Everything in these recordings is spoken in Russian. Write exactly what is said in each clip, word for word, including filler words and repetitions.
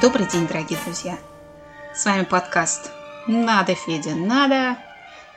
Добрый день, дорогие друзья! С вами подкаст «Надо, Федя, надо!»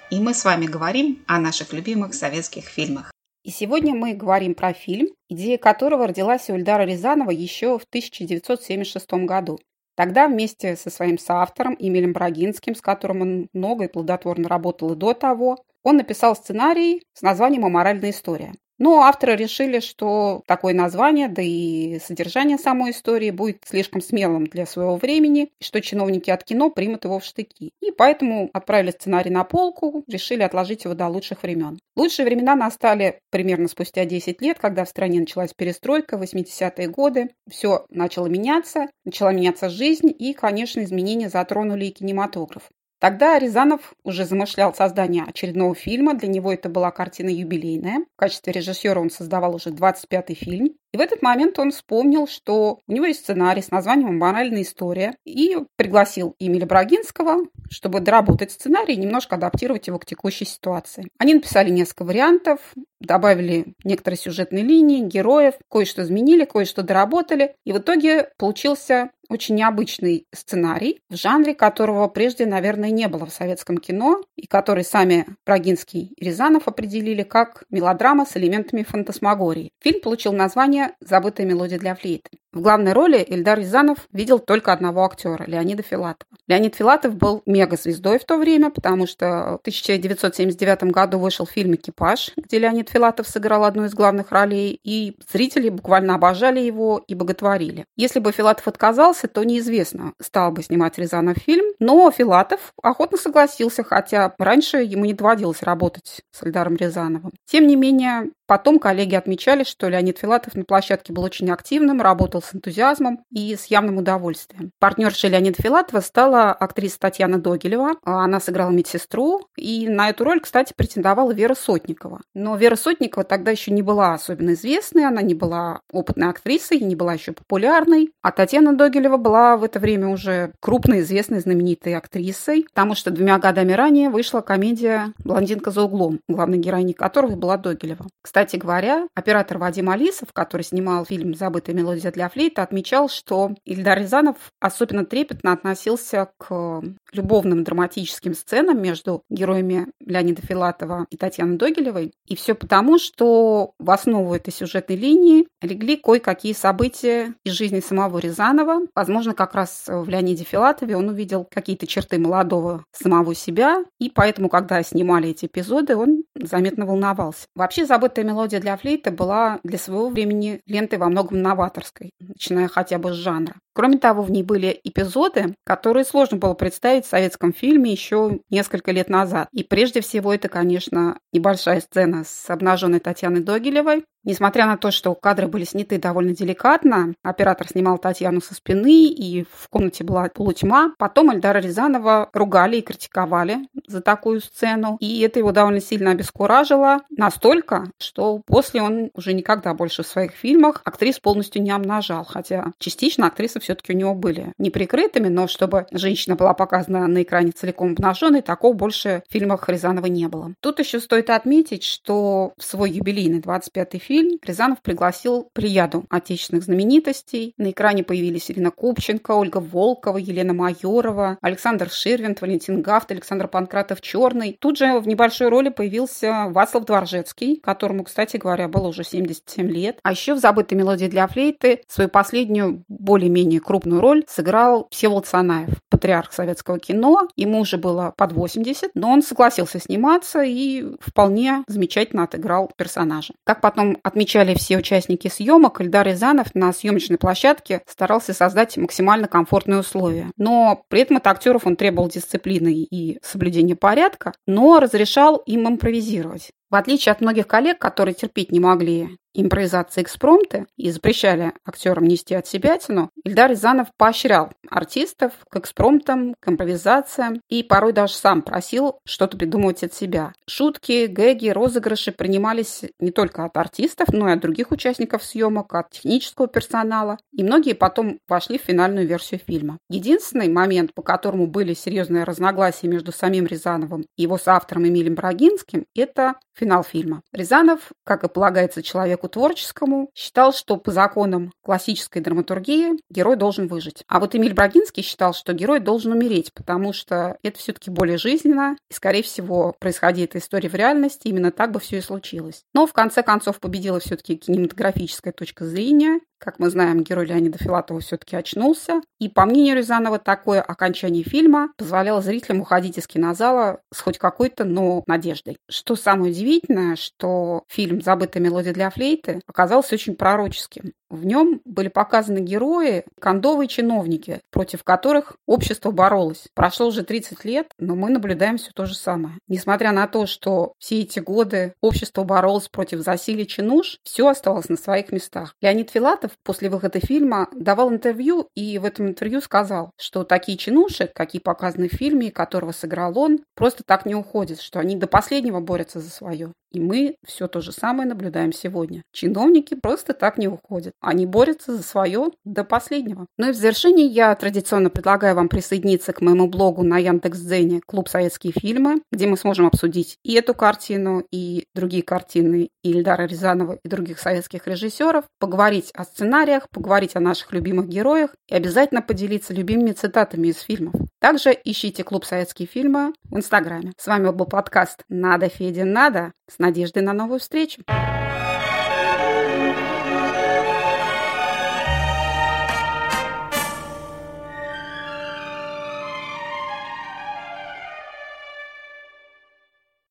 И мы с вами говорим о наших любимых советских фильмах. И сегодня мы говорим про фильм, идея которого родилась у Эльдара Рязанова еще в тысяча девятьсот семьдесят шестом году. Тогда вместе со своим соавтором Эмилем Брагинским, с которым он много и плодотворно работал и до того, он написал сценарий с названием «Аморальная история». Но авторы решили, что такое название, да и содержание самой истории будет слишком смелым для своего времени, и что чиновники от кино примут его в штыки. И поэтому отправили сценарий на полку, решили отложить его до лучших времен. Лучшие времена настали примерно спустя десять лет, когда в стране началась перестройка, восьмидесятые годы. Все начало меняться, начала меняться жизнь, и, конечно, изменения затронули и кинематограф. Тогда Рязанов уже замышлял создание очередного фильма. Для него это была картина юбилейная. В качестве режиссера он создавал уже двадцать пятый фильм. И в этот момент он вспомнил, что у него есть сценарий с названием «Моральная история». И пригласил Эмиля Брагинского, чтобы доработать сценарий и немножко адаптировать его к текущей ситуации. Они написали несколько вариантов, добавили некоторые сюжетные линии, героев, кое-что изменили, кое-что доработали. И в итоге получился очень необычный сценарий, в жанре которого прежде, наверное, не было в советском кино, и который сами Брагинский и Рязанов определили как мелодрама с элементами фантасмагории. Фильм получил название «Забытая мелодия для флейты». В главной роли Эльдар Рязанов видел только одного актера – Леонида Филатова. Леонид Филатов был мегазвездой в то время, потому что в тысяча девятьсот семьдесят девятом году вышел фильм «Экипаж», где Леонид Филатов сыграл одну из главных ролей, и зрители буквально обожали его и боготворили. Если бы Филатов отказался, то неизвестно, стал бы снимать Рязанов фильм, но Филатов охотно согласился, хотя раньше ему не доводилось работать с Эльдаром Рязановым. Тем не менее, потом коллеги отмечали, что Леонид Филатов на площадке был очень активным, работал с энтузиазмом и с явным удовольствием. Партнершей Леонида Филатова стала актриса Татьяна Догилева. Она сыграла медсестру, и на эту роль, кстати, претендовала Вера Сотникова. Но Вера Сотникова тогда еще не была особенно известной, она не была опытной актрисой, не была еще популярной. А Татьяна Догилева была в это время уже крупной, известной, знаменитой актрисой, потому что двумя годами ранее вышла комедия «Блондинка за углом», главной героиней которой была Догилева. Кстати говоря, оператор Вадим Алисов, который снимал фильм «Забытая мелодия для флейты», отмечал, что Эльдар Рязанов особенно трепетно относился к любовным драматическим сценам между героями Леонида Филатова и Татьяны Догилевой. И все потому, что в основу этой сюжетной линии легли кое-какие события из жизни самого Рязанова. Возможно, как раз в Леониде Филатове он увидел какие-то черты молодого самого себя, и поэтому, когда снимали эти эпизоды, он заметно волновался. Вообще, «Забытая мелодия для флейты» была для своего времени лентой во многом новаторской, начиная хотя бы с жанра. Кроме того, в ней были эпизоды, которые сложно было представить в советском фильме еще несколько лет назад. И прежде всего это, конечно, небольшая сцена с обнаженной Татьяной Догилевой. Несмотря на то, что кадры были сняты довольно деликатно, оператор снимал Татьяну со спины, и в комнате была полутьма. Потом Эльдара Рязанова ругали и критиковали за такую сцену, и это его довольно сильно обескуражило, настолько, что после он уже никогда больше в своих фильмах актрис полностью не обнажал, хотя частично актрисы все-таки у него были неприкрытыми, но чтобы женщина была показана на экране целиком обнаженной, такого больше в фильмах Рязанова не было. Тут еще стоит отметить, что в свой юбилейный двадцать пятый фильм Фильм Рязанов пригласил плеяду отечественных знаменитостей. На экране появились Ирина Купченко, Ольга Волкова, Елена Майорова, Александр Ширвиндт, Валентин Гафт, Александр Панкратов-Черный. Тут же в небольшой роли появился Вацлав Дворжецкий, которому, кстати говоря, было уже семьдесят семь лет. А еще в «Забытой мелодии для флейты» свою последнюю, более-менее крупную роль сыграл Всеволод Санаев, патриарх советского кино. Ему уже было под восемьдесят, но он согласился сниматься и вполне замечательно отыграл персонажа. Как потом отмечали все участники съемок, Эльдар Рязанов на съемочной площадке старался создать максимально комфортные условия. Но при этом от актеров он требовал дисциплины и соблюдения порядка, но разрешал им импровизировать. В отличие от многих коллег, которые терпеть не могли импровизации экспромты и запрещали актерам нести отсебятину, Эльдар Рязанов поощрял артистов к экспромтам, к импровизациям и порой даже сам просил что-то придумывать от себя. Шутки, гэги, розыгрыши принимались не только от артистов, но и от других участников съемок, от технического персонала, и многие потом вошли в финальную версию фильма. Единственный момент, по которому были серьезные разногласия между самим Рязановым и его соавтором Эмилем Брагинским, это финал фильма. Рязанов, как и полагается человеку человеку творческому считал, что по законам классической драматургии герой должен выжить. А вот Эмиль Брагинский считал, что герой должен умереть, потому что это все-таки более жизненно, и, скорее всего, происходила эта история в реальности, именно так бы все и случилось. Но, в конце концов, победила все-таки кинематографическая точка зрения. Как мы знаем, герой Леонида Филатова все-таки очнулся. И, по мнению Рязанова, такое окончание фильма позволяло зрителям уходить из кинозала с хоть какой-то, но надеждой. Что самое удивительное, что фильм «Забытая мелодия для флейты» оказался очень пророческим. В нем были показаны герои, кондовые чиновники, против которых общество боролось. Прошло уже тридцать лет, но мы наблюдаем все то же самое. Несмотря на то, что все эти годы общество боролось против засилия чинуш, все оставалось на своих местах. Леонид Филатов после выхода фильма давал интервью, и в этом интервью сказал, что такие чинуши, какие показаны в фильме, которого сыграл он, просто так не уходят, что они до последнего борются за свое. И мы все то же самое наблюдаем сегодня. Чиновники просто так не уходят. Они борются за свое до последнего. Ну и в завершение я традиционно предлагаю вам присоединиться к моему блогу на Яндекс.Дзене «Клуб Советские Фильмы», где мы сможем обсудить и эту картину, и другие картины Эльдара Рязанова и других советских режиссеров, поговорить о сценариях, поговорить о наших любимых героях и обязательно поделиться любимыми цитатами из фильмов. Также ищите «Клуб Советские Фильмы» в Инстаграме. С вами был подкаст «Надо, Федя, надо» с надеждой на новую встречу.